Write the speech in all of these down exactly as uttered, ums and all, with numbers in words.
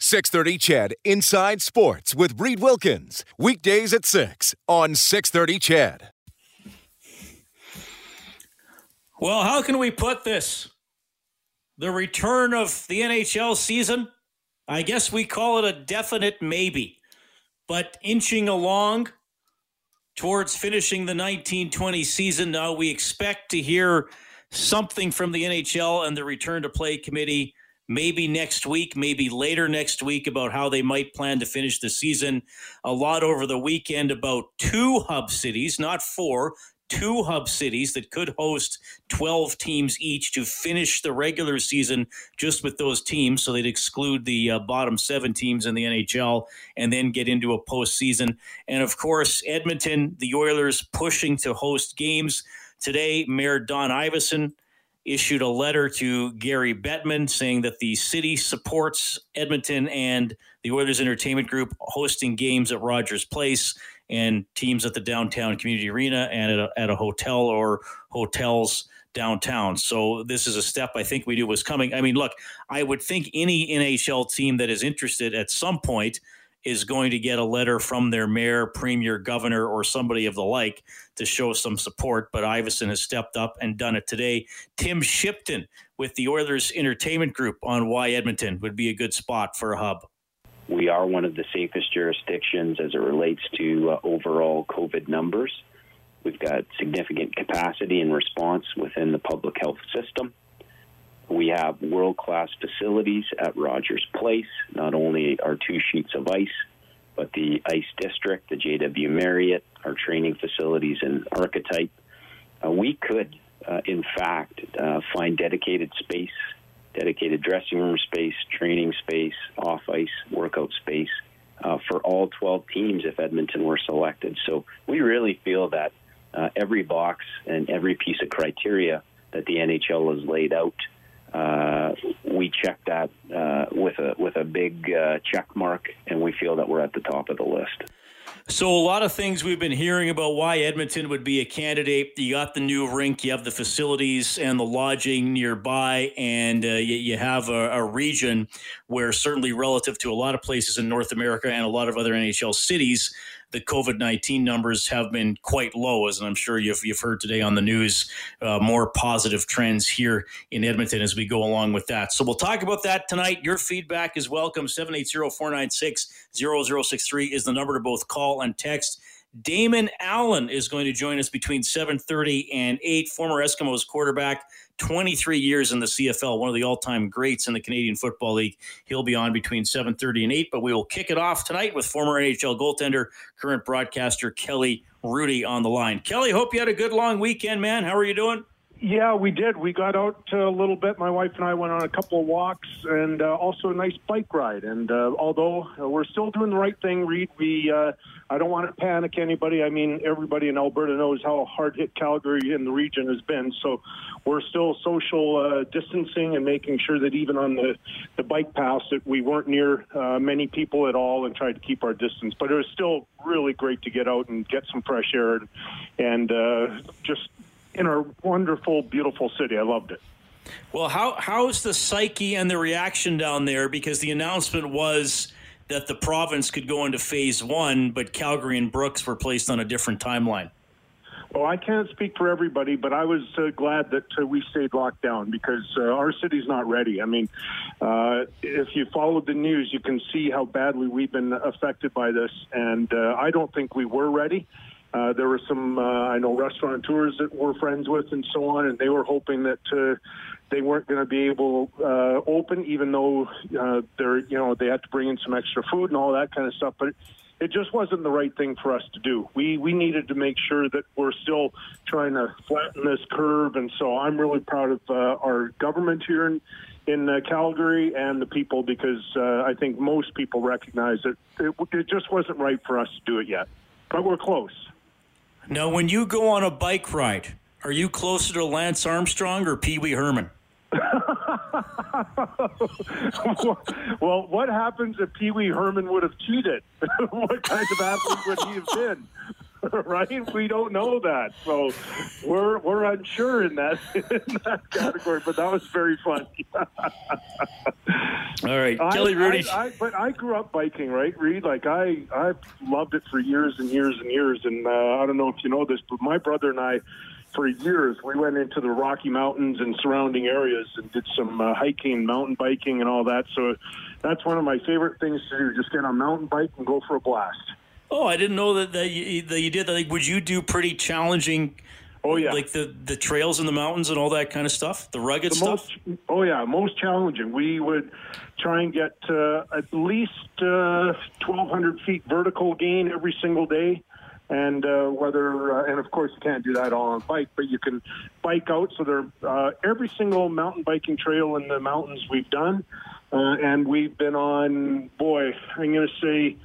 six thirty C H E D Inside Sports with Reed Wilkins. Weekdays at six on six thirty C H E D. Well, how can we put this? The return of the N H L season? I guess we call it a definite maybe, but inching along towards finishing the nineteen twenty season. Now we expect to hear something from the N H L and the return to play committee maybe next week, maybe later next week, about how they might plan to finish the season. A lot over the weekend about two hub cities, not four, two hub cities that could host twelve teams each to finish the regular season just with those teams. So they'd exclude the uh, bottom seven teams in the N H L and then get into a postseason. And of course, Edmonton, the Oilers pushing to host games. Today, Mayor Don Iveson issued a letter to Gary Bettman saying that the city supports Edmonton and the Oilers Entertainment Group hosting games at Rogers Place and teams at the downtown community arena and at a, at a hotel or hotels downtown. So this is a step I think we knew was coming. I mean, look, I would think any N H L team that is interested at some point is going to get a letter from their mayor, premier, governor, or somebody of the like to show some support. But Iveson has stepped up and done it today. Tim Shipton with the Oilers Entertainment Group on why Edmonton would be a good spot for a hub. We are one of the safest jurisdictions as it relates to uh, overall COVID numbers. We've got significant capacity and response within the public health system. We have world-class facilities at Rogers Place, not only our two sheets of ice, but the Ice District, the J W Marriott, our training facilities in Archetype. Uh, we could, uh, in fact, uh, find dedicated space, dedicated dressing room space, training space, off-ice, workout space uh, for all twelve teams if Edmonton were selected. So we really feel that uh, every box and every piece of criteria that the N H L has laid out, Uh, we checked that uh, with a with a big uh, check mark, and we feel that we're at the top of the list. So a lot of things we've been hearing about why Edmonton would be a candidate. You got the new rink, you have the facilities and the lodging nearby, and uh, you, you have a, a region where certainly relative to a lot of places in North America and a lot of other N H L cities, the COVID nineteen numbers have been quite low, as I'm sure you've, you've heard today on the news, uh, more positive trends here in Edmonton as we go along with that. So we'll talk about that tonight. Your feedback is welcome. seven eight zero, four nine six, zero zero six three is the number to both call and text. Damon Allen is going to join us between seven thirty and eight, former Eskimos quarterback, twenty-three years in the C F L, one of the all-time greats in the Canadian Football League. He'll be on between seven thirty and eight, but we will kick it off tonight with former N H L goaltender, current broadcaster Kelly Rudy on the line. Kelly, hope you had a good long weekend, man. How are you doing? Yeah, we did. We got out a little bit. My wife and I went on a couple of walks and uh, also a nice bike ride. And uh, although we're still doing the right thing, Reed, we uh, I don't want to panic anybody. I mean, everybody in Alberta knows how hard-hit Calgary and the region has been. So we're still social uh, distancing and making sure that even on the, the bike paths that we weren't near uh, many people at all and tried to keep our distance. But it was still really great to get out and get some fresh air and, and uh, just in our wonderful, beautiful city. I loved it. Well, how how's the psyche and the reaction down there? Because the announcement was that the province could go into phase one, but Calgary and Brooks were placed on a different timeline. Well, I can't speak for everybody, but I was uh, glad that uh, we stayed locked down because uh, our city's not ready. I mean, uh, if you followed the news, you can see how badly we've been affected by this, and uh, I don't think we were ready. Uh, there were some, uh, I know, restaurateurs that we're friends with and so on, and they were hoping that uh, they weren't going to be able to uh, open, even though uh, they're, you know, they had to bring in some extra food and all that kind of stuff. But it, it just wasn't the right thing for us to do. We we needed to make sure that we're still trying to flatten this curve, and so I'm really proud of uh, our government here in in uh, Calgary and the people, because uh, I think most people recognize that it, it just wasn't right for us to do it yet. But we're close. Now, when you go on a bike ride, are you closer to Lance Armstrong or Pee Wee Herman? Well, what happens if Pee Wee Herman would have cheated? What kind of athlete would he have been? Right? We don't know that. So we're we're unsure in that, in that category, but that was very fun. All right. Kelly Rudy. I, I, I, but I grew up biking, right, Reed? Like, I, I loved it for years and years and years. And uh, I don't know if you know this, but my brother and I, for years, we went into the Rocky Mountains and surrounding areas and did some uh, hiking, mountain biking, and all that. So that's one of my favorite things to do, just get on a mountain bike and go for a blast. Oh, I didn't know that, that, you, that you did that. Like, would you do pretty challenging, oh, yeah. like the, the trails in the mountains and all that kind of stuff, the rugged the stuff? Most, oh, yeah, most challenging. We would try and get uh, at least uh, twelve hundred feet vertical gain every single day. And uh, whether, uh, and of course you can't do that all on bike, but you can bike out. So there, uh, every single mountain biking trail in the mountains we've done, uh, and we've been on, boy, I'm going to say,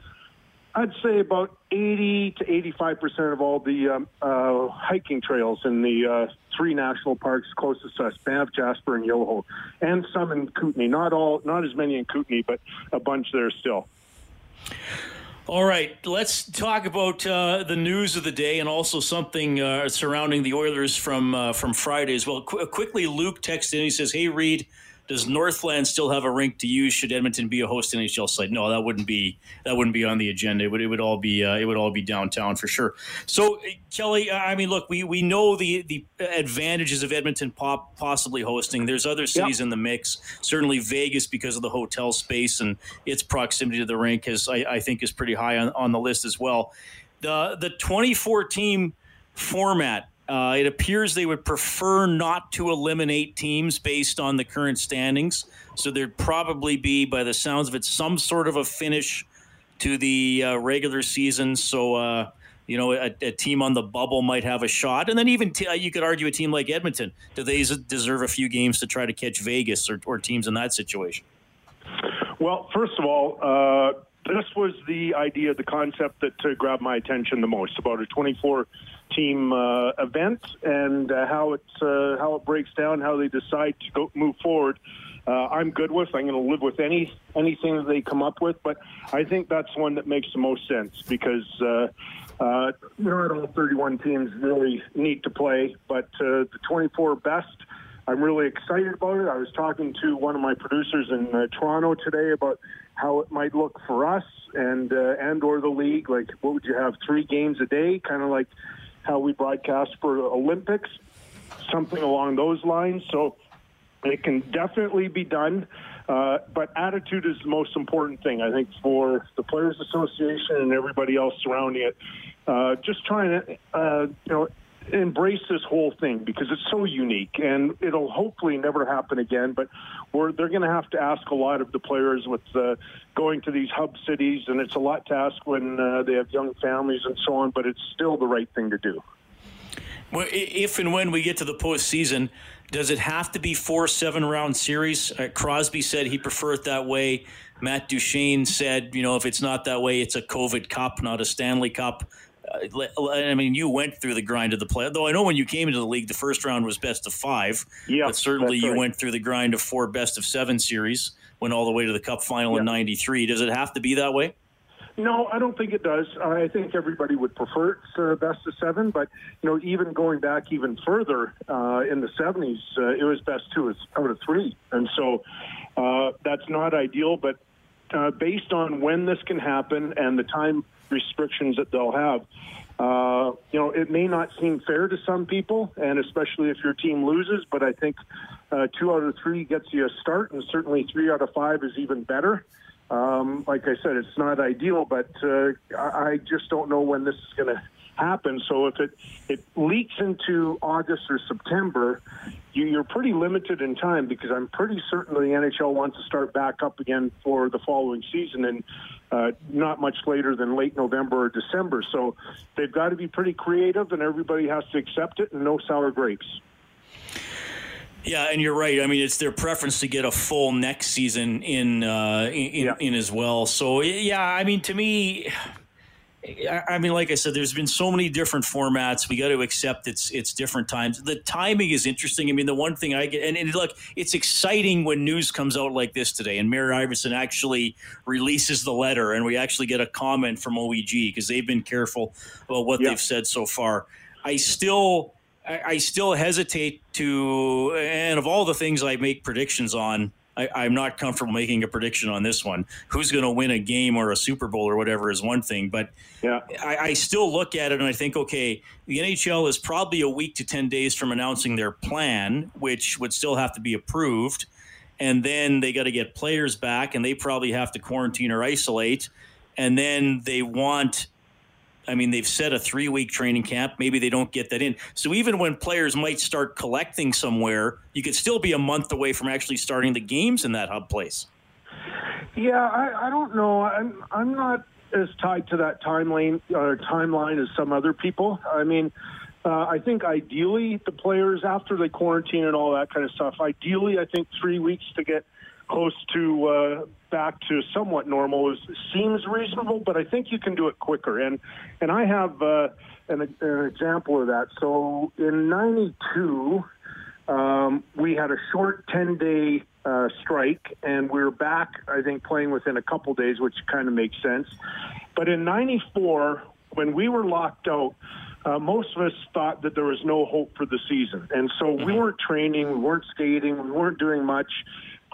I'd say about eighty to eighty-five percent of all the um, uh, hiking trails in the uh, three national parks closest to us, Banff, Jasper, and Yoho, and some in Kootenay. Not all, not as many in Kootenay, but a bunch there still. All right, let's talk about uh, the news of the day and also something uh, surrounding the Oilers from uh, from Friday as well. Qu- quickly, Luke texted in. He says, hey, Reed, does Northland still have a rink to use? Should Edmonton be a host N H L site? No, that wouldn't be that wouldn't be on the agenda. It would, it would all be uh, it would all be downtown for sure. So, Kelly, I mean, look, we, we know the, the advantages of Edmonton pop possibly hosting. There's other cities yep. in the mix. Certainly, Vegas, because of the hotel space and its proximity to the rink, is I, I think is pretty high on, on the list as well. The the twenty-four team format. Uh, it appears they would prefer not to eliminate teams based on the current standings. So there'd probably be, by the sounds of it, some sort of a finish to the uh, regular season. So, uh, you know, a, a team on the bubble might have a shot. And then even t- you could argue a team like Edmonton. Do they deserve a few games to try to catch Vegas or, or teams in that situation? Well, first of all, uh, this was the idea, the concept that uh, grabbed my attention the most about a twenty-four team uh, event and uh, how it uh, how it breaks down, how they decide to go move forward. Uh, I'm good with. I'm going to live with any anything that they come up with, but I think that's one that makes the most sense because uh, uh, not all thirty-one teams really need to play, but uh, the twenty-four best. I'm really excited about it. I was talking to one of my producers in uh, Toronto today about how it might look for us and uh, and or the league. Like, what would you have? Three games a day, kind of like how we broadcast for Olympics, something along those lines. So it can definitely be done. Uh, but attitude is the most important thing, I think, for the Players Association and everybody else surrounding it. Uh, just trying to, uh, you know, embrace this whole thing because it's so unique and it'll hopefully never happen again, but we're, they're going to have to ask a lot of the players with uh, going to these hub cities, and it's a lot to ask when uh, they have young families and so on, but it's still the right thing to do. Well, if and when we get to the postseason, does it have to be four seven-round series? Uh, Crosby said he preferred it that way. Matt Duchene said, you know, if it's not that way, it's a COVID Cup, not a Stanley Cup. I mean, you went through the grind of the play. Though I know when you came into the league, the first round was best of five. Yeah, but certainly you right. went through the grind of four best of seven series, went all the way to the Cup final yeah. in ninety-three. Does it have to be that way? No, I don't think it does. I think everybody would prefer it for best of seven, but you know, even going back even further uh, in the seventies, uh, it was best two out of three, and so uh, that's not ideal. But uh, based on when this can happen and the time restrictions that they'll have, uh, you know, it may not seem fair to some people, and especially if your team loses, but I think uh, two out of three gets you a start, and certainly three out of five is even better. Um, like I said, it's not ideal, but uh, I just don't know when this is going to happen. So if it, it leaks into August or September, you, you're pretty limited in time because I'm pretty certain the N H L wants to start back up again for the following season and uh, not much later than late November or December. So they've got to be pretty creative and everybody has to accept it and no sour grapes. Yeah, and you're right. I mean, it's their preference to get a full next season in uh, in, yeah. in as well. So, yeah, I mean, to me, I mean, like I said, there's been so many different formats. We got to accept it's it's different times. The timing is interesting. I mean, the one thing I get, and, and look, it's exciting when news comes out like this today, and Mayor Iverson actually releases the letter, and we actually get a comment from O E G because they've been careful about what yeah. they've said so far. I still... I still hesitate to, and of all the things I make predictions on, I, I'm not comfortable making a prediction on this one. Who's going to win a game or a Super Bowl or whatever is one thing, but yeah. I, I still look at it and I think, okay, the N H L is probably a week to ten days from announcing their plan, which would still have to be approved, and then they got to get players back, and they probably have to quarantine or isolate, and then they want... I mean, they've set a three-week training camp. Maybe they don't get that in. So even when players might start collecting somewhere, you could still be a month away from actually starting the games in that hub place. Yeah, I, I don't know. I'm, I'm not as tied to that timeline or timeline as some other people. I mean, uh, I think ideally the players, after they quarantine and all that kind of stuff, ideally I think three weeks to get close to uh, back to somewhat normal is, seems reasonable, but I think you can do it quicker. And and I have uh, an, an example of that. So in ninety-two, um, we had a short ten-day uh, strike, and we were back, I think, playing within a couple days, which kind of makes sense. But in ninety-four, when we were locked out, Uh, most of us thought that there was no hope for the season. And so we weren't training, we weren't skating, we weren't doing much.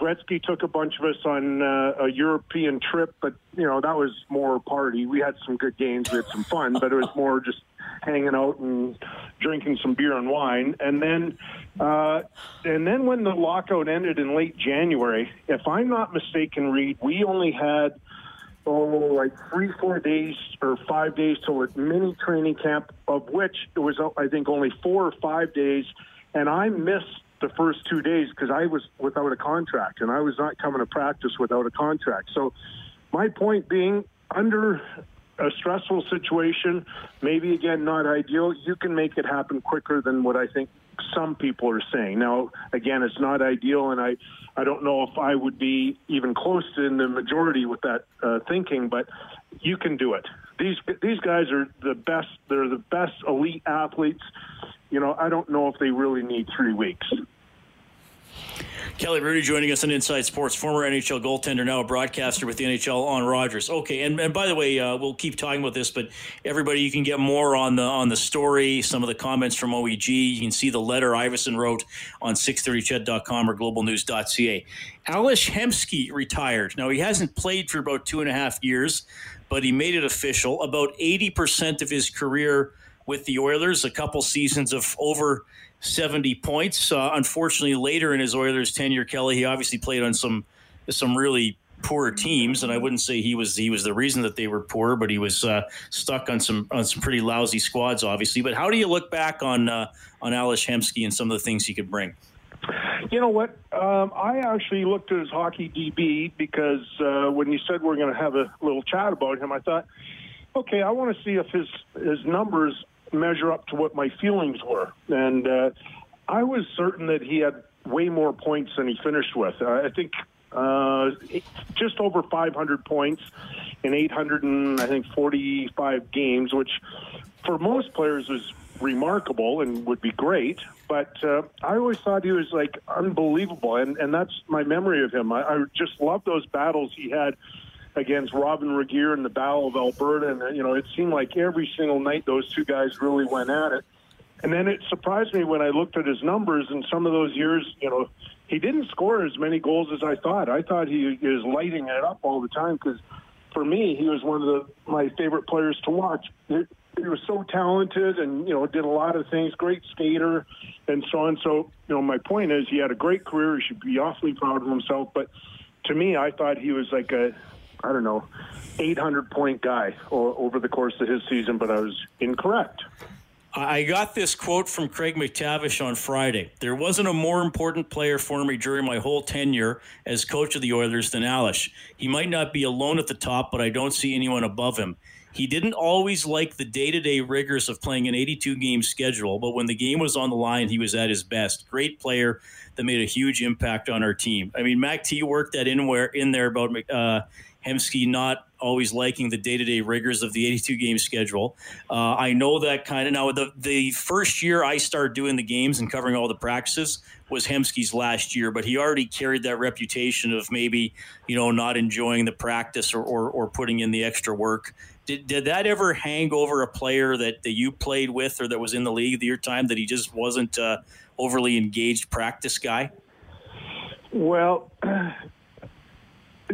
Gretzky took a bunch of us on uh, a European trip, but, you know, that was more party. We had some good games, we had some fun, but it was more just hanging out and drinking some beer and wine. And then uh, and then when the lockout ended in late January, if I'm not mistaken, Reed, we only had... oh, like three, four days or five days till a mini training camp, of which it was, I think, only four or five days. And I missed the first two days because I was without a contract, and I was not coming to practice without a contract. So my point being, under a stressful situation, maybe, again, not ideal, you can make it happen quicker than what I think some people are saying. Now, again, it's not ideal, and I, I don't know if I would be even close to in the majority with that uh, thinking, but you can do it. These these guys are the best. They're the best elite athletes. You know, I don't know if they really need three weeks. Kelly Rudy joining us on Inside Sports, former N H L goaltender, now a broadcaster with the N H L on Rogers. Okay, and, and by the way, uh, we'll keep talking about this, but everybody, you can get more on the on the story, some of the comments from O E G. You can see the letter Iverson wrote on six thirty ched dot com or global news dot c a. Aleš Hemský retired. Now, he hasn't played for about two and a half years, but he made it official. About eighty percent of his career with the Oilers, a couple seasons of over seventy points. Uh, unfortunately, later in his Oilers tenure, Kelly, he obviously played on some some really poor teams, and I wouldn't say he was he was the reason that they were poor, but he was uh, stuck on some on some pretty lousy squads, obviously. But how do you look back on uh, on Aleš Hemský and some of the things he could bring? You know what? Um, I actually looked at his hockey D B because uh, when you said we're going to have a little chat about him, I thought, okay, I want to see if his his numbers measure up to what my feelings were. And uh, I was certain that he had way more points than he finished with. Uh, I think uh, just over five hundred points in eight hundred and I think forty-five games, which for most players is remarkable and would be great. But uh, I always thought he was like unbelievable. And, and that's my memory of him. I, I just love those battles he had against Robyn Regehr in the Battle of Alberta. And, you know, it seemed like every single night those two guys really went at it. And then it surprised me when I looked at his numbers in some of those years, you know, he didn't score as many goals as I thought. I thought he was lighting it up all the time because, for me, he was one of the, my favorite players to watch. He, he was so talented and, you know, did a lot of things, great skater and so on. So, you know, my point is he had a great career. He should be awfully proud of himself. But to me, I thought he was like a... I don't know, eight hundred point guy over the course of his season, but I was incorrect. I got this quote from Craig McTavish on Friday. "There wasn't a more important player for me during my whole tenure as coach of the Oilers than Aleš. He might not be alone at the top, but I don't see anyone above him. He didn't always like the day-to-day rigors of playing an eighty-two game schedule, but when the game was on the line, he was at his best. Great player that made a huge impact on our team. I mean, Mac T worked that in, where, in there about uh, Hemskey not always liking the day-to-day rigors of the eighty-two game schedule. Uh, I know that kind of – now, the, the first year I started doing the games and covering all the practices was Hemskey's last year, but he already carried that reputation of maybe, you know, not enjoying the practice or, or, or putting in the extra work. Did, did that ever hang over a player that, that you played with or that was in the league at your time, that he just wasn't uh, overly engaged practice guy? Well, uh,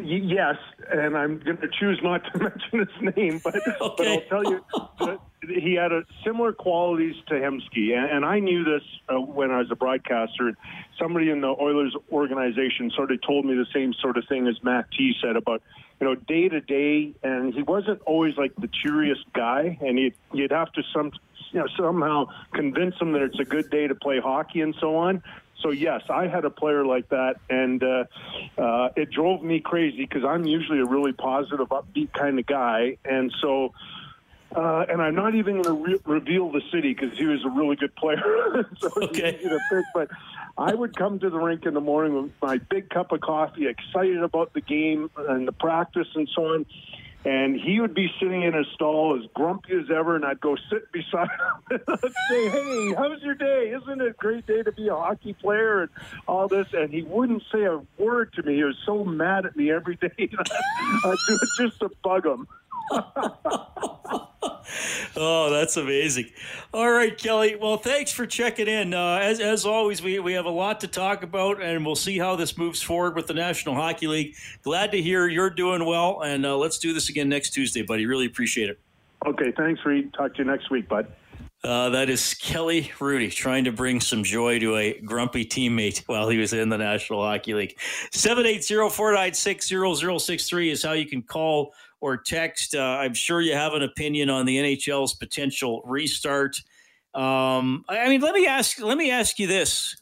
yes, and I'm going to choose not to mention his name, but, okay. but I'll tell you that he had a, similar qualities to Hemskey, and, and I knew this uh, when I was a broadcaster. Somebody in the Oilers organization sort of told me the same sort of thing as Matt T said about, you know, day to day, and he wasn't always like the cheeriest guy, and you'd, you'd have to some, you know, somehow convince him that it's a good day to play hockey and so on. So yes, I had a player like that, and uh, uh, it drove me crazy because I'm usually a really positive, upbeat kind of guy, and so, uh, and I'm not even going to re- reveal the city because he was a really good player. so okay. It's easy to pick, but I would come to the rink in the morning with my big cup of coffee, excited about the game and the practice and so on. And he would be sitting in his stall as grumpy as ever, and I'd go sit beside him and I'd say, hey, how's your day? Isn't it a great day to be a hockey player and all this? And he wouldn't say a word to me. He was so mad at me every day. I'd do it just to bug him. Oh, that's amazing. All right, Kelly. Well, thanks for checking in. Uh, as as always, we, we have a lot to talk about, and we'll see how this moves forward with the National Hockey League. Glad to hear you're doing well, and uh, let's do this again next Tuesday, buddy. Really appreciate it. Okay, thanks, Reed. Talk to you next week, bud. Uh, that is Kelly Rudy trying to bring some joy to a grumpy teammate while he was in the National Hockey League. seven eight zero, four nine six, zero zero six three is how you can call or text. Uh, I'm sure you have an opinion on the N H L's potential restart. Um, I mean, let me ask, let me ask you this.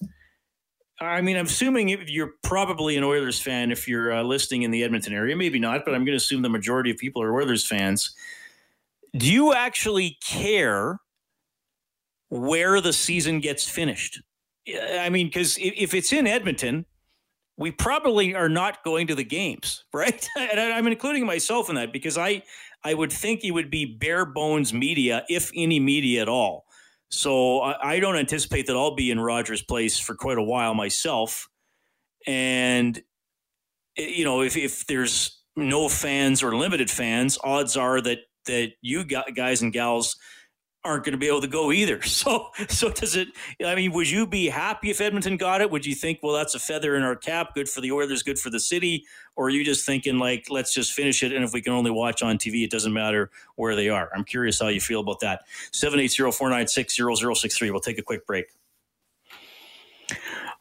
I mean, I'm assuming you're probably an Oilers fan if you're uh, listening in the Edmonton area. Maybe not, but I'm going to assume the majority of people are Oilers fans. Do you actually care where the season gets finished? I mean, because if it's in Edmonton, we probably are not going to the games, right? And I'm including myself in that, because I, I would think it would be bare bones media, if any media at all. So I don't anticipate that I'll be in Rogers Place for quite a while myself. And, you know, if, if there's no fans or limited fans, odds are that, that you guys and gals aren't going to be able to go either. So, so does it, I mean, would you be happy if Edmonton got it? Would you think, well, that's a feather in our cap, good for the Oilers, good for the city? Or are you just thinking like, let's just finish it, and if we can only watch on T V, it doesn't matter where they are? I'm curious how you feel about that. seven eight zero, four nine six, zero zero six three. We'll take a quick break.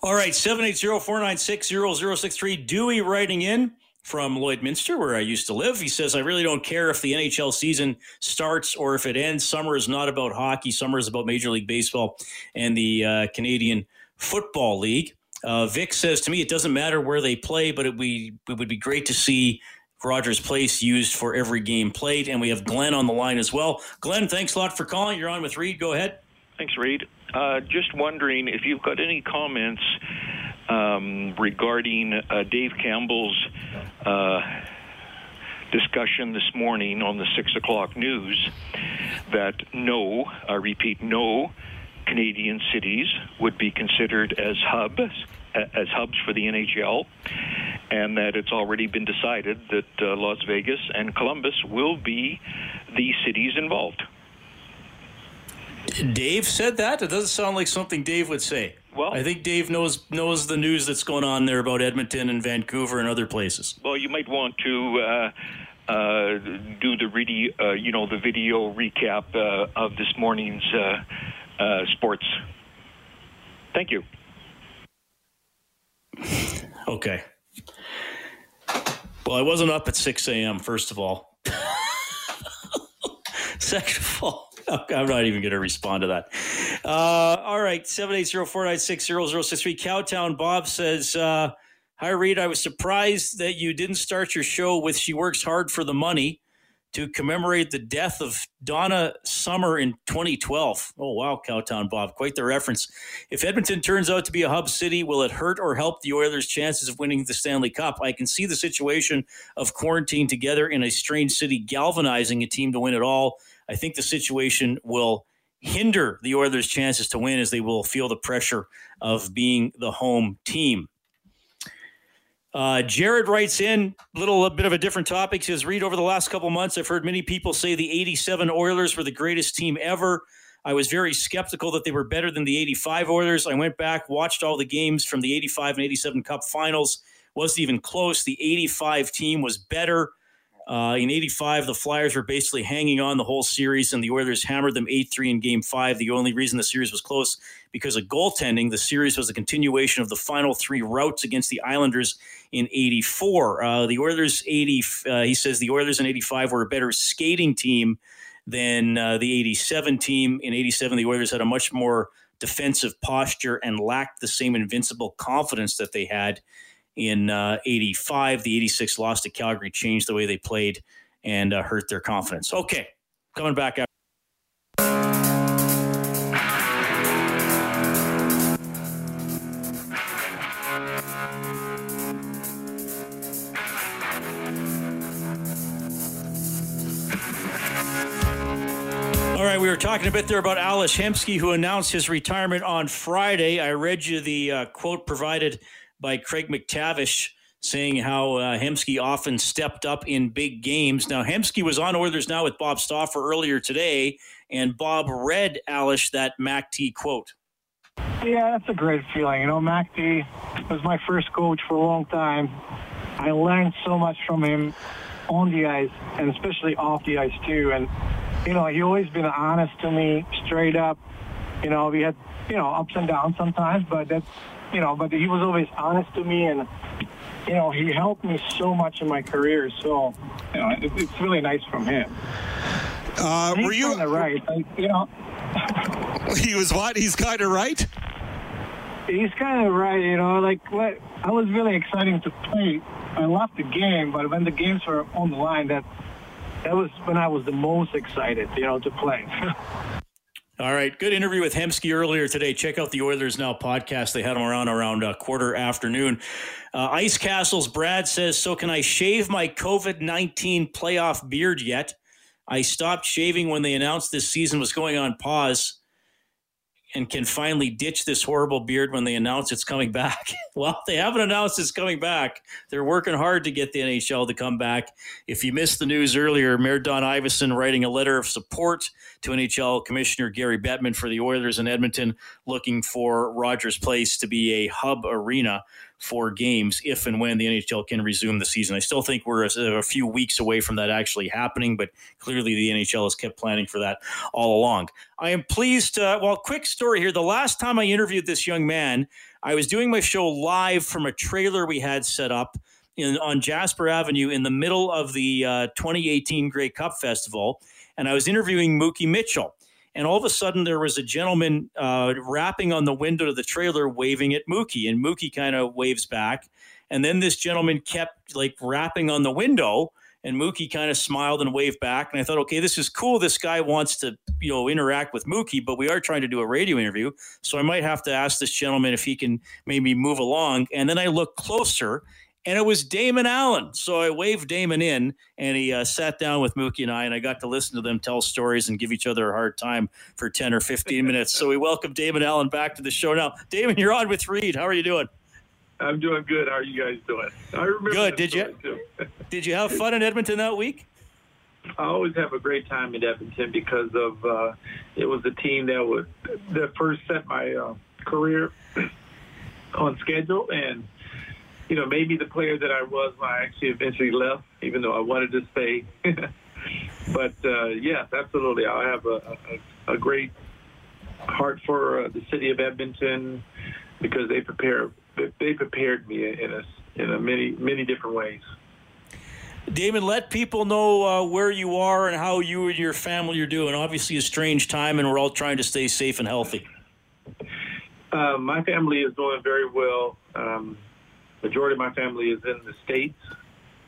All right, seven eight zero, four nine six, zero zero six three. Dewey writing in from Lloydminster, where I used to live. He says, I really don't care if the N H L season starts or if it ends. Summer is not about hockey. Summer is about Major League Baseball and the uh, Canadian Football League. Uh, Vic says, to me, it doesn't matter where they play, but it, we, it would be great to see Rogers Place used for every game played. And we have Glenn on the line as well. Glenn, thanks a lot for calling. You're on with Reed. Go ahead. Thanks, Reed. Uh, just wondering if you've got any comments Um, regarding uh, Dave Campbell's uh, discussion this morning on the six o'clock news that no, I repeat, no Canadian cities would be considered as hubs, as hubs for the N H L, and that it's already been decided that uh, Las Vegas and Columbus will be the cities involved. Dave said that? It doesn't sound like something Dave would say. Well, I think Dave knows knows the news that's going on there about Edmonton and Vancouver and other places. Well, you might want to uh, uh, do the re- uh, you know the video recap uh, of this morning's uh, uh, sports. Thank you. Okay. Well, I wasn't up at six a.m. first of all. Second of all, I'm not even going to respond to that. Uh, all right, seven eight zero, four nine six, zero zero six three. Cowtown Bob says, uh, hi, Reed. I was surprised that you didn't start your show with She Works Hard for the Money. to commemorate the death of Donna Summer in twenty twelve. Oh, wow, Cowtown Bob, quite the reference. If Edmonton turns out to be a hub city, will it hurt or help the Oilers' chances of winning the Stanley Cup? I can see the situation of quarantine together in a strange city galvanizing a team to win it all. I think the situation will hinder the Oilers' chances to win as they will feel the pressure of being the home team. Uh, Jared writes in a little a bit of a different topic. He says, read over the last couple months, I've heard many people say the eighty-seven Oilers were the greatest team ever. I was very skeptical that they were better than the eighty-five Oilers. I went back, watched all the games from the eighty-five and eighty-seven Cup finals. Wasn't even close. The eighty-five team was better. Uh, in eighty-five, the Flyers were basically hanging on the whole series, and the Oilers hammered them eight three in Game five. The only reason the series was close because of goaltending. The series was a continuation of the final three routes against the Islanders in eighty-four. Uh, the Oilers, eighty, uh, he says the Oilers in eighty-five were a better skating team than uh, the eighty-seven team. In eighty-seven, the Oilers had a much more defensive posture and lacked the same invincible confidence that they had in uh, eighty-five. The eighty-six loss to Calgary changed the way they played and uh, hurt their confidence. Okay, coming back out. All right, we were talking a bit there about Aleš Hemský, who announced his retirement on Friday. I read you the uh, quote provided by Craig McTavish saying how uh, Hemskey often stepped up in big games. Now, Hemskey was on Oilers Now with Bob Stauffer earlier today, and Bob read Aleš that M C T quote. Yeah, that's a great feeling. You know, M C T was my first coach for a long time. I learned so much from him on the ice, and especially off the ice, too. And, you know, he always been honest to me, straight up. You know, we had, you know, ups and downs sometimes, but that's, you know, but he was always honest to me, and, you know, he helped me so much in my career. So, you know, it, it's really nice from him. Uh, were you kind of right? Like, you know, he was what? He's kind of right. He's kind of right. You know, like what? I was really exciting to play. I loved the game, but when the games were on the line, that that was when I was the most excited, you know, to play. All right, good interview with Hemskey earlier today. Check out the Oilers Now podcast. They had him around around uh, quarter afternoon. Uh, Ice Castles Brad says, so can I shave my covid nineteen playoff beard yet? I stopped shaving when they announced this season was going on pause and can finally ditch this horrible beard when they announce it's coming back. Well, they haven't announced it's coming back. They're working hard to get the N H L to come back. If you missed the news earlier, Mayor Don Iveson writing a letter of support to N H L Commissioner Gary Bettman for the Oilers in Edmonton, looking for Rogers Place to be a hub arena for games if and when the N H L can resume the season. I still think we're a, a few weeks away from that actually happening, but clearly the N H L has kept planning for that all along. I am pleased to, well, quick story here. The last time I interviewed this young man, I was doing my show live from a trailer we had set up in, on Jasper Avenue in the middle of the uh, twenty eighteen Grey Cup Festival, and I was interviewing Mookie Mitchell. And all of a sudden, there was a gentleman uh, rapping on the window of the trailer, waving at Mookie. And Mookie kind of waves back. And then this gentleman kept, like, rapping on the window. And Mookie kind of smiled and waved back. And I thought, okay, this is cool. This guy wants to, you know, interact with Mookie, but we are trying to do a radio interview. So I might have to ask this gentleman if he can maybe move along. And then I look closer, and it was Damon Allen. So I waved Damon in, and he uh, sat down with Mookie and I, and I got to listen to them tell stories and give each other a hard time for ten or fifteen minutes. So we welcome Damon Allen back to the show now. Damon, you're on with Reed. How are you doing? I'm doing good. How are you guys doing? I remember. Good. Did you too. Did you have fun in Edmonton that week? I always have a great time in Edmonton because of uh, it was the team that was that first set my uh, career on schedule, and you know, maybe the player that I was when I actually eventually left, even though I wanted to stay. But, uh, yes, absolutely. I have a, a, a great heart for uh, the city of Edmonton because they prepare they prepared me in a, in a many, many different ways. Damon, let people know uh, where you are and how you and your family are doing. Obviously a strange time, and we're all trying to stay safe and healthy. Uh, my family is doing very well. Um Majority of my family is in the States.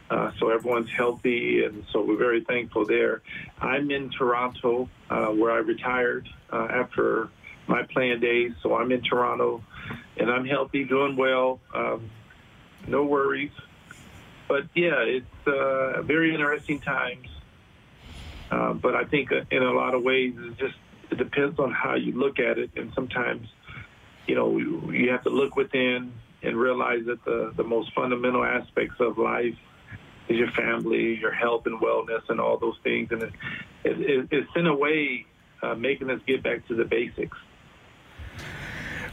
Uh, so everyone's healthy, and so we're very thankful there. I'm in Toronto, uh, where I retired uh, after my playing days. So I'm in Toronto, and I'm healthy, doing well, um, no worries. But, yeah, it's uh, very interesting times. Uh, but I think in a lot of ways it just it depends on how you look at it. And sometimes, you know, you, you have to look within and realize that the, the most fundamental aspects of life is your family, your health and wellness, and all those things. And it, it, it, it's in a way uh, making us get back to the basics.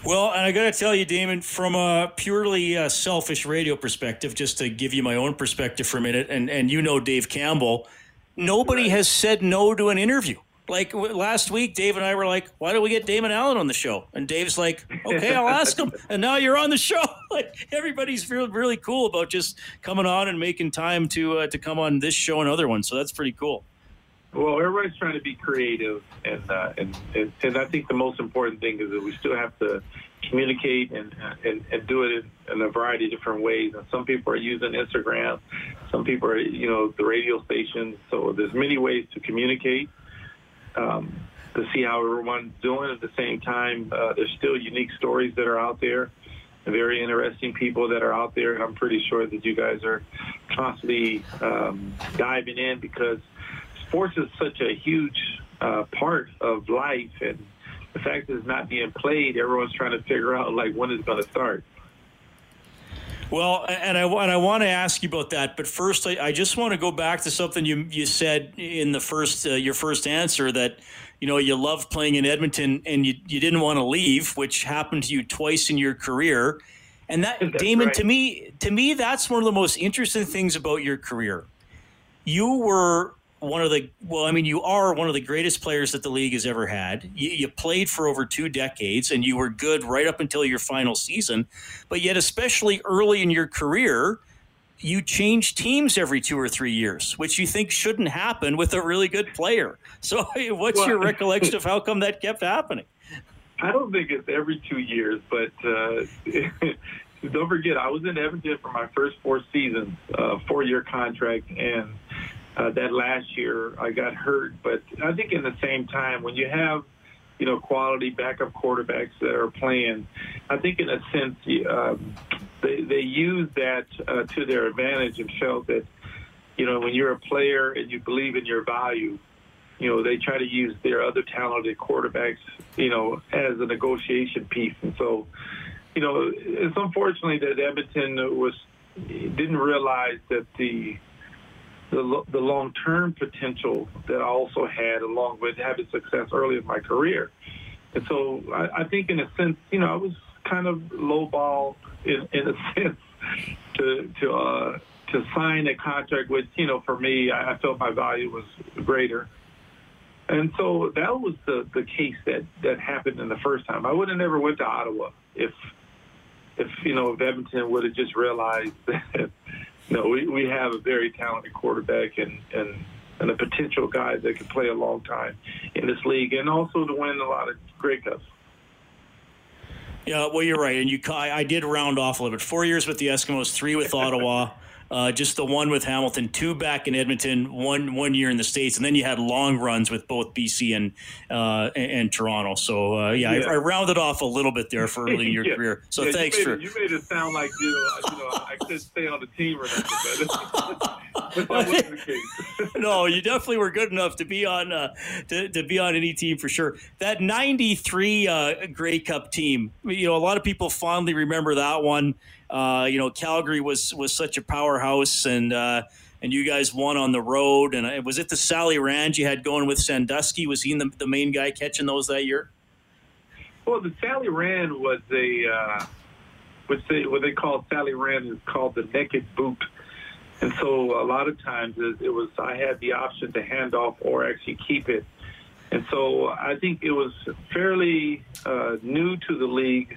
Well, and I got to tell you, Damon, from a purely uh, selfish radio perspective, just to give you my own perspective for a minute, and, and you know Dave Campbell, nobody right. has said no to an interview. Like w- last week, Dave and I were like, why don't we get Damon Allen on the show? And Dave's like, okay, I'll ask him. And now you're on the show. Like everybody's really, really cool about just coming on and making time to uh, to come on this show and other ones. So that's pretty cool. Well, everybody's trying to be creative, and, uh, and and and I think the most important thing is that we still have to communicate and and, and do it in, in a variety of different ways. And some people are using Instagram, some people are, you know, the radio stations. So there's many ways to communicate, um, to see how everyone's doing. At the same time, uh, there's still unique stories that are out there, and very interesting people that are out there. And I'm pretty sure that you guys are constantly um, diving in, because sports is such a huge uh, part of life, and the fact that it's not being played, everyone's trying to figure out like when it's going to start. Well, and I and I want to ask you about that, but first, I, I just want to go back to something you you said in the first uh, your first answer, that you know you loved playing in Edmonton and you you didn't want to leave, which happened to you twice in your career, and that that's Damon right. to me to me that's one of the most interesting things about your career. You were. One of the well, I mean, you are one of the greatest players that the league has ever had. You, you played for over two decades, and you were good right up until your final season. But yet, especially early in your career, you changed teams every two or three years, which you think shouldn't happen with a really good player. So, what's well, your recollection of how come that kept happening? I don't think it's every two years, but uh, don't forget, I was in Edmonton for my first four seasons, uh, four-year contract, and. Uh, that last year I got hurt, but I think in the same time, when you have, you know, quality backup quarterbacks that are playing, I think in a sense um, they they use that uh, to their advantage, and felt that, you know, when you're a player and you believe in your value, you know, they try to use their other talented quarterbacks, you know, as a negotiation piece. And so, you know, it's unfortunately that Edmonton was didn't realize that the The, the long-term potential that I also had, along with having success early in my career. And so I, I think in a sense, you know, I was kind of lowballed in, in a sense to to uh, to sign a contract which, you know, for me, I, I felt my value was greater. And so that was the, the case that, that happened in the first time. I would have never went to Ottawa if, if you know, if Edmonton would have just realized that, No, we, we have a very talented quarterback and, and, and a potential guy that can play a long time in this league, and also to win a lot of Grey Cups. Yeah, well, you're right. And you, I, I did round off a little bit. Four years with the Eskimos, three with Ottawa, uh, just the one with Hamilton, two back in Edmonton, one one year in the States, and then you had long runs with both B C and uh, and, and Toronto. So, uh, yeah, yeah. I, I rounded off a little bit there for early in your yeah. career. So yeah, thanks you made, for – You made it sound like, you know, you know I couldn't stay on the team or nothing, but – No, you definitely were good enough to be on uh, to, to be on any team for sure. That ninety-three uh, Grey Cup team, you know, a lot of people fondly remember that one. Uh, you know, Calgary was was such a powerhouse, and uh, and you guys won on the road. And was it the Sally Rand you had going with Sandusky? Was he the, the main guy catching those that year? Well, the Sally Rand was a uh, what they what they call Sally Rand is called the naked boot. And so a lot of times it was I had the option to hand off or actually keep it. And so I think it was fairly uh, new to the league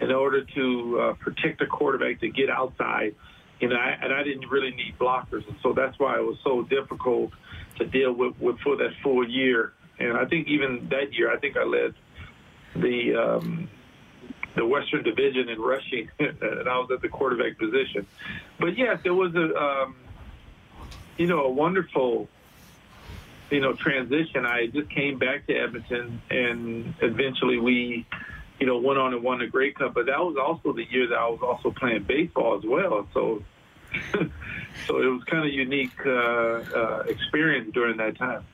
in order to uh, protect the quarterback to get outside. And I, and I didn't really need blockers. And so that's why it was so difficult to deal with, with for that full year. And I think even that year, I think I led the um, – the Western Division in rushing, and I was at the quarterback position. But yes, it was a um, you know, a wonderful, you know, transition. I just came back to Edmonton, and eventually we, you know, went on and won the Grey Cup. But that was also the year that I was also playing baseball as well. So, so it was kind of unique uh, uh, experience during that time.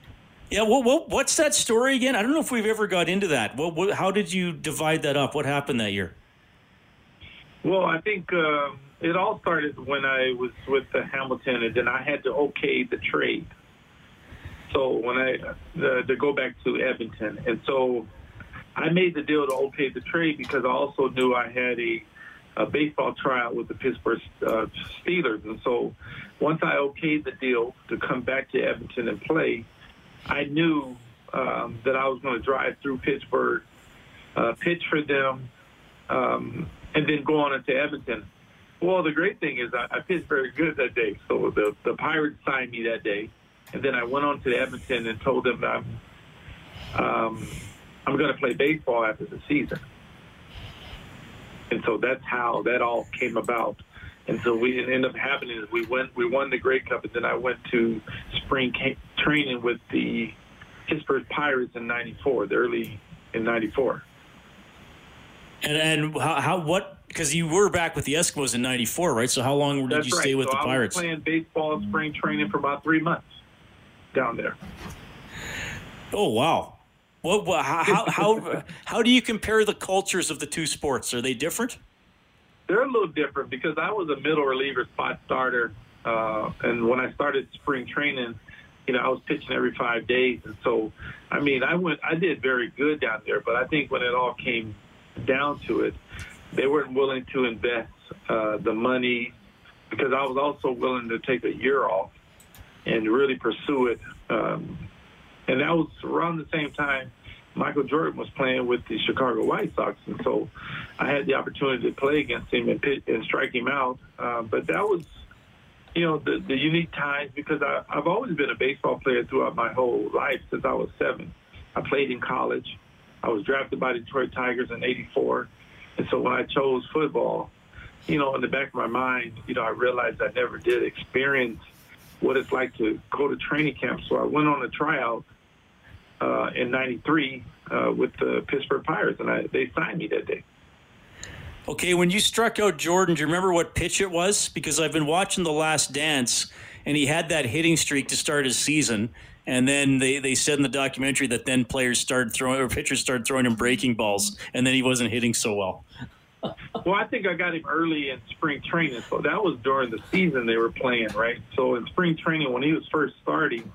Yeah, well, well, what's that story again? I don't know if we've ever got into that. Well, what, how did you divide that up? What happened that year? Well, I think uh, it all started when I was with the Hamilton, and then I had to okay the trade. So when I the, to go back to Edmonton, and so I made the deal to okay the trade because I also knew I had a, a baseball tryout with the Pittsburgh uh, Steelers, and so once I okayed the deal to come back to Edmonton and play, I knew um, that I was going to drive through Pittsburgh, uh, pitch for them, um, and then go on into Edmonton. Well, the great thing is I, I pitched very good that day, so the the Pirates signed me that day. And then I went on to Edmonton and told them I'm, um, I'm going to play baseball after the season. And so that's how that all came about. And so we ended up happening is we went, we won the Grey Cup, and then I went to spring camp training with the Pittsburgh Pirates in ninety-four, the early in ninety-four. And and how, how what? Because you were back with the Eskimos in ninety-four, right? So how long did that's you stay right. with so the I Pirates? I was playing baseball spring training for about three months. Down there. Oh wow! Well, well how how, how how do you compare the cultures of the two sports? Are they different? They're a little different because I was a middle reliever, spot starter, uh, and when I started spring training, you know, I was pitching every five days, and so I mean, I went, I did very good down there, but I think when it all came down to it, they weren't willing to invest uh, the money because I was also willing to take a year off and really pursue it. Um, and that was around the same time Michael Jordan was playing with the Chicago White Sox. And so I had the opportunity to play against him and, pit, and strike him out. Uh, but that was, you know, the, the unique times because I, I've always been a baseball player throughout my whole life since I was seven. I played in college. I was drafted by Detroit Tigers in eighty-four. And so when I chose football, you know, in the back of my mind, you know, I realized I never did experience what it's like to go to training camp. So I went on a tryout uh, in ninety-three uh, with the Pittsburgh Pirates, and I, they signed me that day. Okay, when you struck out Jordan, do you remember what pitch it was? Because I've been watching The Last Dance, and he had that hitting streak to start his season, and then they, they said in the documentary that then players started throwing, or pitchers started throwing him breaking balls, and then he wasn't hitting so well. Well, I think I got him early in spring training. So that was during the season they were playing, right? So in spring training, when he was first starting,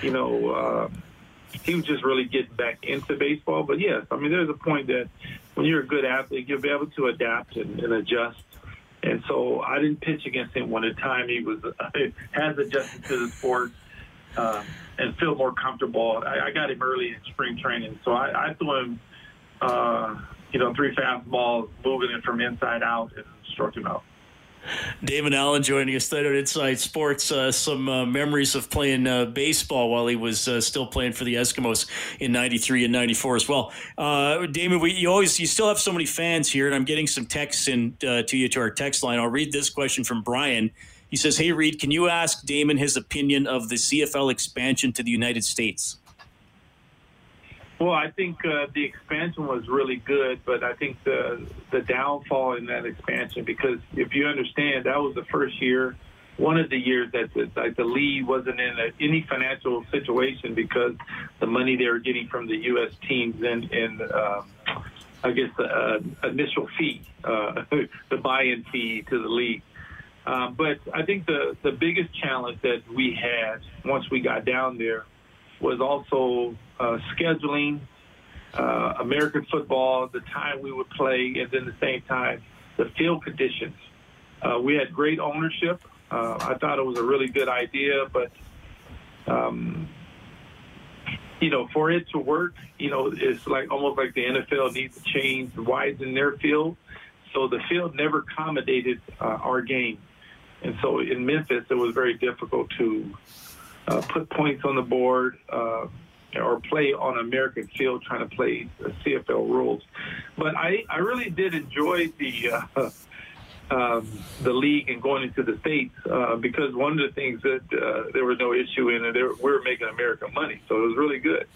you know, uh, he was just really getting back into baseball. But, yes, I mean, there's a point that when you're a good athlete, you'll be able to adapt and, and adjust. And so I didn't pitch against him when the time he was uh, has adjusted to the sport uh, and feel more comfortable. I, I got him early in spring training. So I, I threw him uh, – you know, three fastballs, moving it from inside out and struck him out. Damon Allen joining us tonight on Inside Sports. Uh, some uh, memories of playing uh, baseball while he was uh, still playing for the Eskimos in ninety-three and ninety-four as well. Uh, Damon, we, you always you still have so many fans here, and I'm getting some texts in uh, to you to our text line. I'll read this question from Brian. He says, "Hey, Reed, can you ask Damon his opinion of the C F L expansion to the United States?" Well, I think uh, the expansion was really good, but I think the the downfall in that expansion, because if you understand, that was the first year, one of the years that the, like the league wasn't in a, any financial situation because the money they were getting from the U S teams and, and um, I guess, the uh, initial fee, uh, the buy-in fee to the league. Um, but I think the, the biggest challenge that we had once we got down there was also uh, scheduling, uh, American football, the time we would play, and then at the same time, the field conditions. Uh, we had great ownership. Uh, I thought it was a really good idea, but, um, you know, for it to work, you know, it's like almost like the N F L needs to change, widen their field. So the field never accommodated uh, our game. And so in Memphis, it was very difficult to Uh, put points on the board uh, or play on American field trying to play uh, C F L rules. But I, I really did enjoy the uh, um, the league and going into the States, uh, because one of the things that uh, there was no issue in, and they were, we were making American money. So it was really good.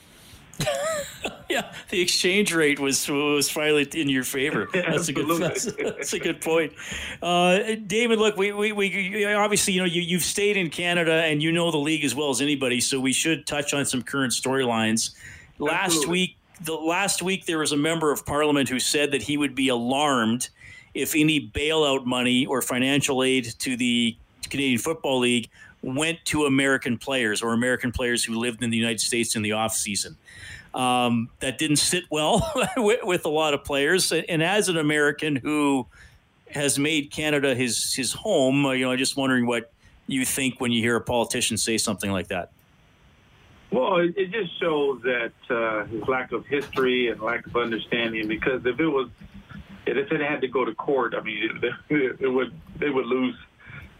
Yeah, the exchange rate was was finally in your favor. Yeah, that's a good that's, that's a good point, uh, Damon. Look, we, we we obviously you know you you've stayed in Canada and you know the league as well as anybody, so we should touch on some current storylines. Last week, the last week there was a member of Parliament who said that he would be alarmed if any bailout money or financial aid to the Canadian Football League went to American players or American players who lived in the United States in the off season. Um, that didn't sit well with, with a lot of players. And as an American who has made Canada his his home, you know, I'm just wondering what you think when you hear a politician say something like that. Well, it, it just shows that uh, his lack of history and lack of understanding. Because if it was, if it had to go to court, I mean, it, it would they would lose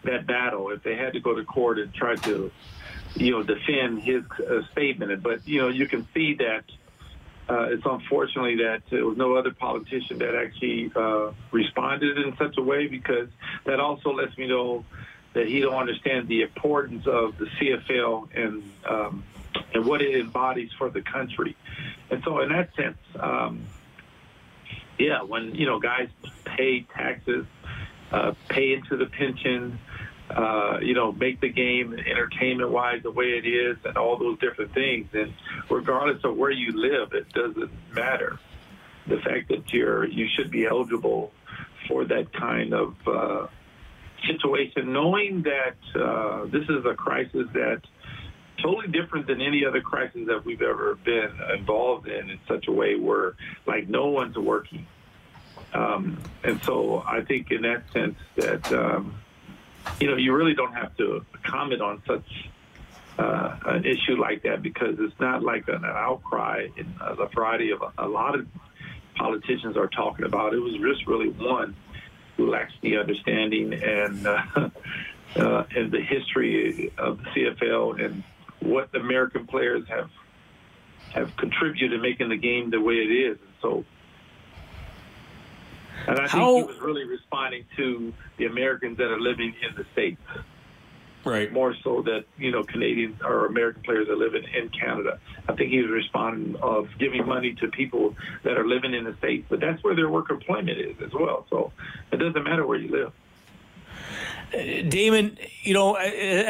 that battle if they had to go to court and try to, you know, defend his uh, statement. But, you know, you can see that uh, it's unfortunately that there was no other politician that actually uh, responded in such a way, because that also lets me know that he don't understand the importance of the C F L and um, and what it embodies for the country. And so in that sense, um, yeah, when, you know, guys pay taxes, uh, pay into the pension, Uh, you know, make the game entertainment-wise the way it is and all those different things. And regardless of where you live, it doesn't matter. The fact that you're, you should be eligible for that kind of uh, situation, knowing that uh, this is a crisis that's totally different than any other crisis that we've ever been involved in in such a way where, like, no one's working. Um, and so I think in that sense that... Um, you know, you really don't have to comment on such uh, an issue like that, because it's not like an, an outcry in uh, the variety of a, a lot of politicians are talking about. It was just really one who lacks the understanding and uh, uh, and the history of the C F L and what the American players have have contributed in making the game the way it is. And so. And I think How? he was really responding to the Americans that are living in the States. Right. More so that, you know, Canadians or American players are living in Canada. I think he was responding of giving money to people that are living in the States. But that's where their work employment is as well. So it doesn't matter where you live. Damon, you know,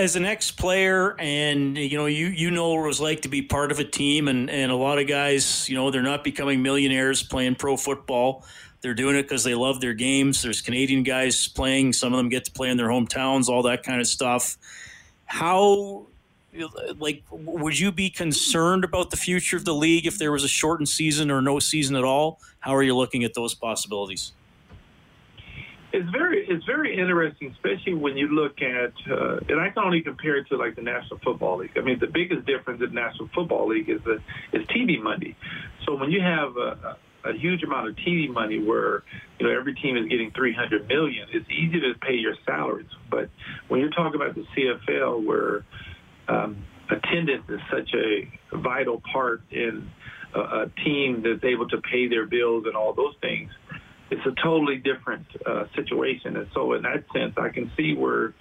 as an ex-player and, you know, you, you know what it was like to be part of a team, and, and a lot of guys, you know, they're not becoming millionaires playing pro football. They're doing it because they love their games. There's Canadian guys playing. Some of them get to play in their hometowns, all that kind of stuff. How, like, would you be concerned about the future of the league if there was a shortened season or no season at all? How are you looking at those possibilities? It's very, it's very interesting, especially when you look at, uh, and I can only compare it to like the National Football League. I mean, the biggest difference in the National Football League is the is T V money. So when you have a, a huge amount of T V money, where you know every team is getting three hundred million dollars, it's easy to pay your salaries. But when you're talking about the C F L, where um, attendance is such a vital part in a, a team that's able to pay their bills and all those things, it's a totally different uh, situation. And so in that sense, I can see where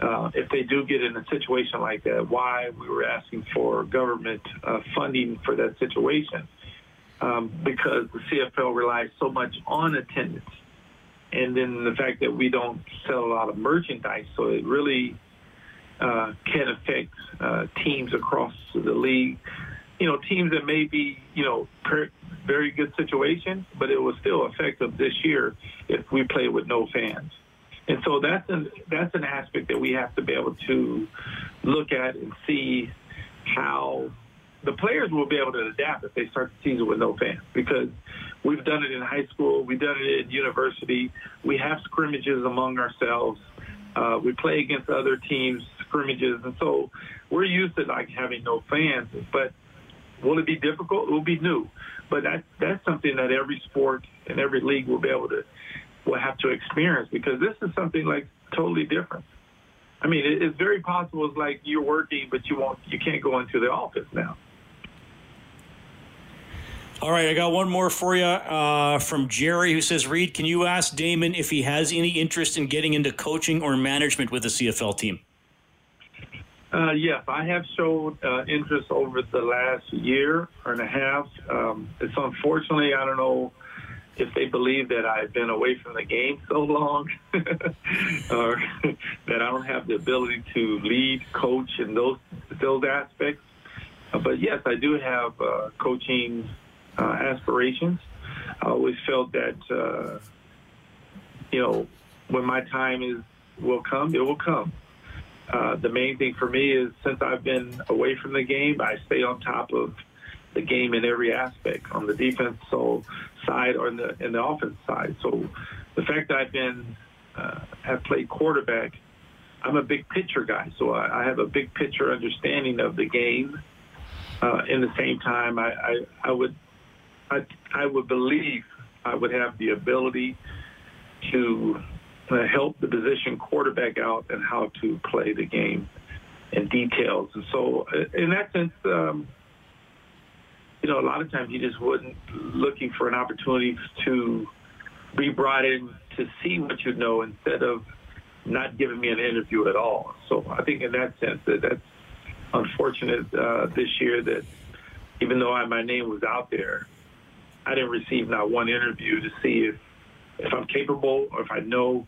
uh, if they do get in a situation like that, why we were asking for government uh, funding for that situation, um, because the C F L relies so much on attendance. And then the fact that we don't sell a lot of merchandise, so it really uh, can affect uh, teams across the league. You know, teams that may be, you know, per- very good situation, but it was still effective this year if we play with no fans. And so that's an, that's an aspect that we have to be able to look at and see how the players will be able to adapt if they start the season with no fans, because we've done it in high school. We've done it in university. We have scrimmages among ourselves. Uh, we play against other teams, scrimmages. And so we're used to like having no fans, but will it be difficult? It will be new. But that, that's something that every sport and every league will be able to, will have to experience, because this is something like totally different. I mean, it, it's very possible it's like you're working, but you won't, you can't go into the office now. All right, I got one more for you uh, from Jerry, who says, Reed, can you ask Damon if he has any interest in getting into coaching or management with the C F L team? Uh, yes, I have showed uh, interest over the last year or and a half. Um, it's unfortunately, I don't know if they believe that I've been away from the game so long or that I don't have the ability to lead, coach, and those, those aspects. Uh, but, yes, I do have uh, coaching uh, aspirations. I always felt that, uh, you know, when my time is will come, it will come. Uh, the main thing for me is since I've been away from the game, I stay on top of the game in every aspect, on the defense so side or in the in the offense side. So the fact that I've been uh, have played quarterback, I'm a big picture guy, so I, I have a big picture understanding of the game. Uh, in the same time, I, I, I would I, I would believe I would have the ability to Uh, help the position quarterback out and how to play the game in details. And so in that sense, um, you know, a lot of times you just wasn't looking for an opportunity to be brought in to see what you know instead of not giving me an interview at all. So I think in that sense that that's unfortunate uh, this year that even though I, my name was out there, I didn't receive not one interview to see if if I'm capable or if I know,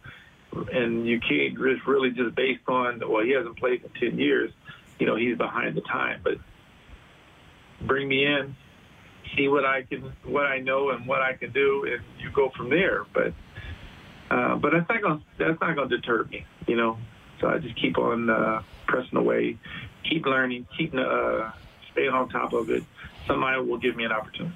and you can't just really just based on, well, he hasn't played for ten years, you know, he's behind the time, but bring me in, see what I can, what I know and what I can do, and you go from there. But, uh, but that's not going to, that's not going to deter me, you know? So I just keep on uh, pressing away, keep learning, keep uh, staying on top of it. Somebody will give me an opportunity.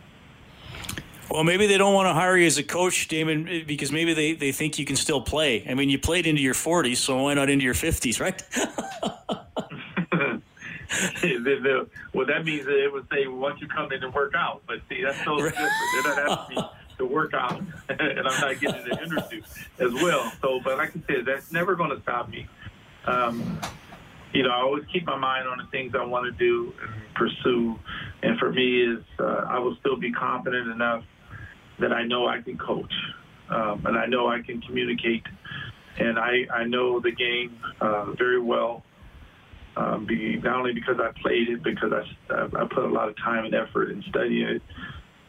Well, maybe they don't want to hire you as a coach, Damon, because maybe they, they think you can still play. I mean, you played into your forties, so why not into your fifties, right? Well, that means that it would say, well, why don't you come in and work out? But see, that's so different. They're not asking me to work out, and I'm not getting the interview as well. So, but like I said, that's never going to stop me. Um, you know, I always keep my mind on the things I want to do and pursue. And for me is uh, I will still be confident enough that I know I can coach, um, and I know I can communicate, and I, I know the game uh, very well, um, be, not only because I played it, because I, I put a lot of time and effort in studying it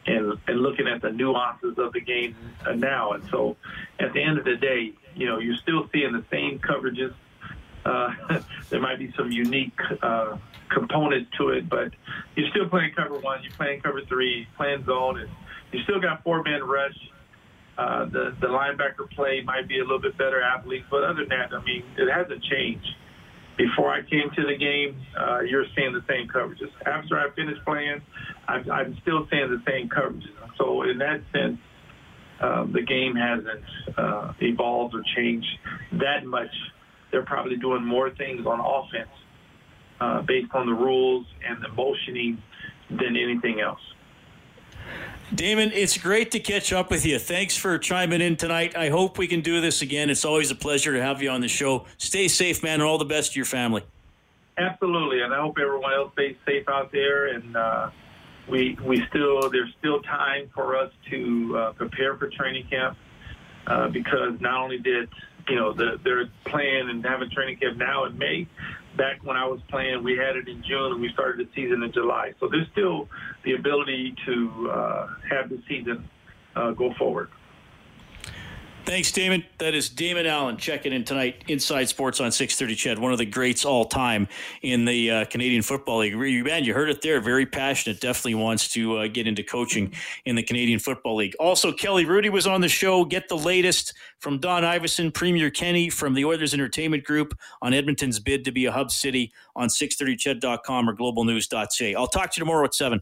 and, and looking at the nuances of the game now. And so at the end of the day, you know, you're still seeing the same coverages. Uh, there might be some unique uh, components to it, but you're still playing cover one, you're playing cover three, playing zone, and you still got four-man rush. Uh, the, the linebacker play might be a little bit better athletes, but other than that, I mean, it hasn't changed. Before I came to the game, uh, you're seeing the same coverages. After I finished playing, I'm, I'm still seeing the same coverages. So in that sense, uh, the game hasn't uh, evolved or changed that much. They're probably doing more things on offense uh, based on the rules and the motioning than anything else. Damon, it's great to catch up with you. Thanks for chiming in tonight. I hope we can do this again. It's always a pleasure to have you on the show. Stay safe, man, and all the best to your family. Absolutely, and I hope everyone else stays safe out there. And uh, we we still there's still time for us to uh, prepare for training camp uh, because not only did You know, the, they're playing and having training camp now in May. Back when I was playing, we had it in June, and we started the season in July. So there's still the ability to uh, have the season uh, go forward. Thanks, Damon. That is Damon Allen checking in tonight. Inside Sports on six thirty C H E D, one of the greats all time in the uh, Canadian Football League. Man, you heard it there. Very passionate. Definitely wants to uh, get into coaching in the Canadian Football League. Also, Kelly Rudy was on the show. Get the latest from Don Iveson, Premier Kenny, from the Oilers Entertainment Group on Edmonton's bid to be a hub city on six thirty C H E D dot com or global news dot c a. I'll talk to you tomorrow at seven.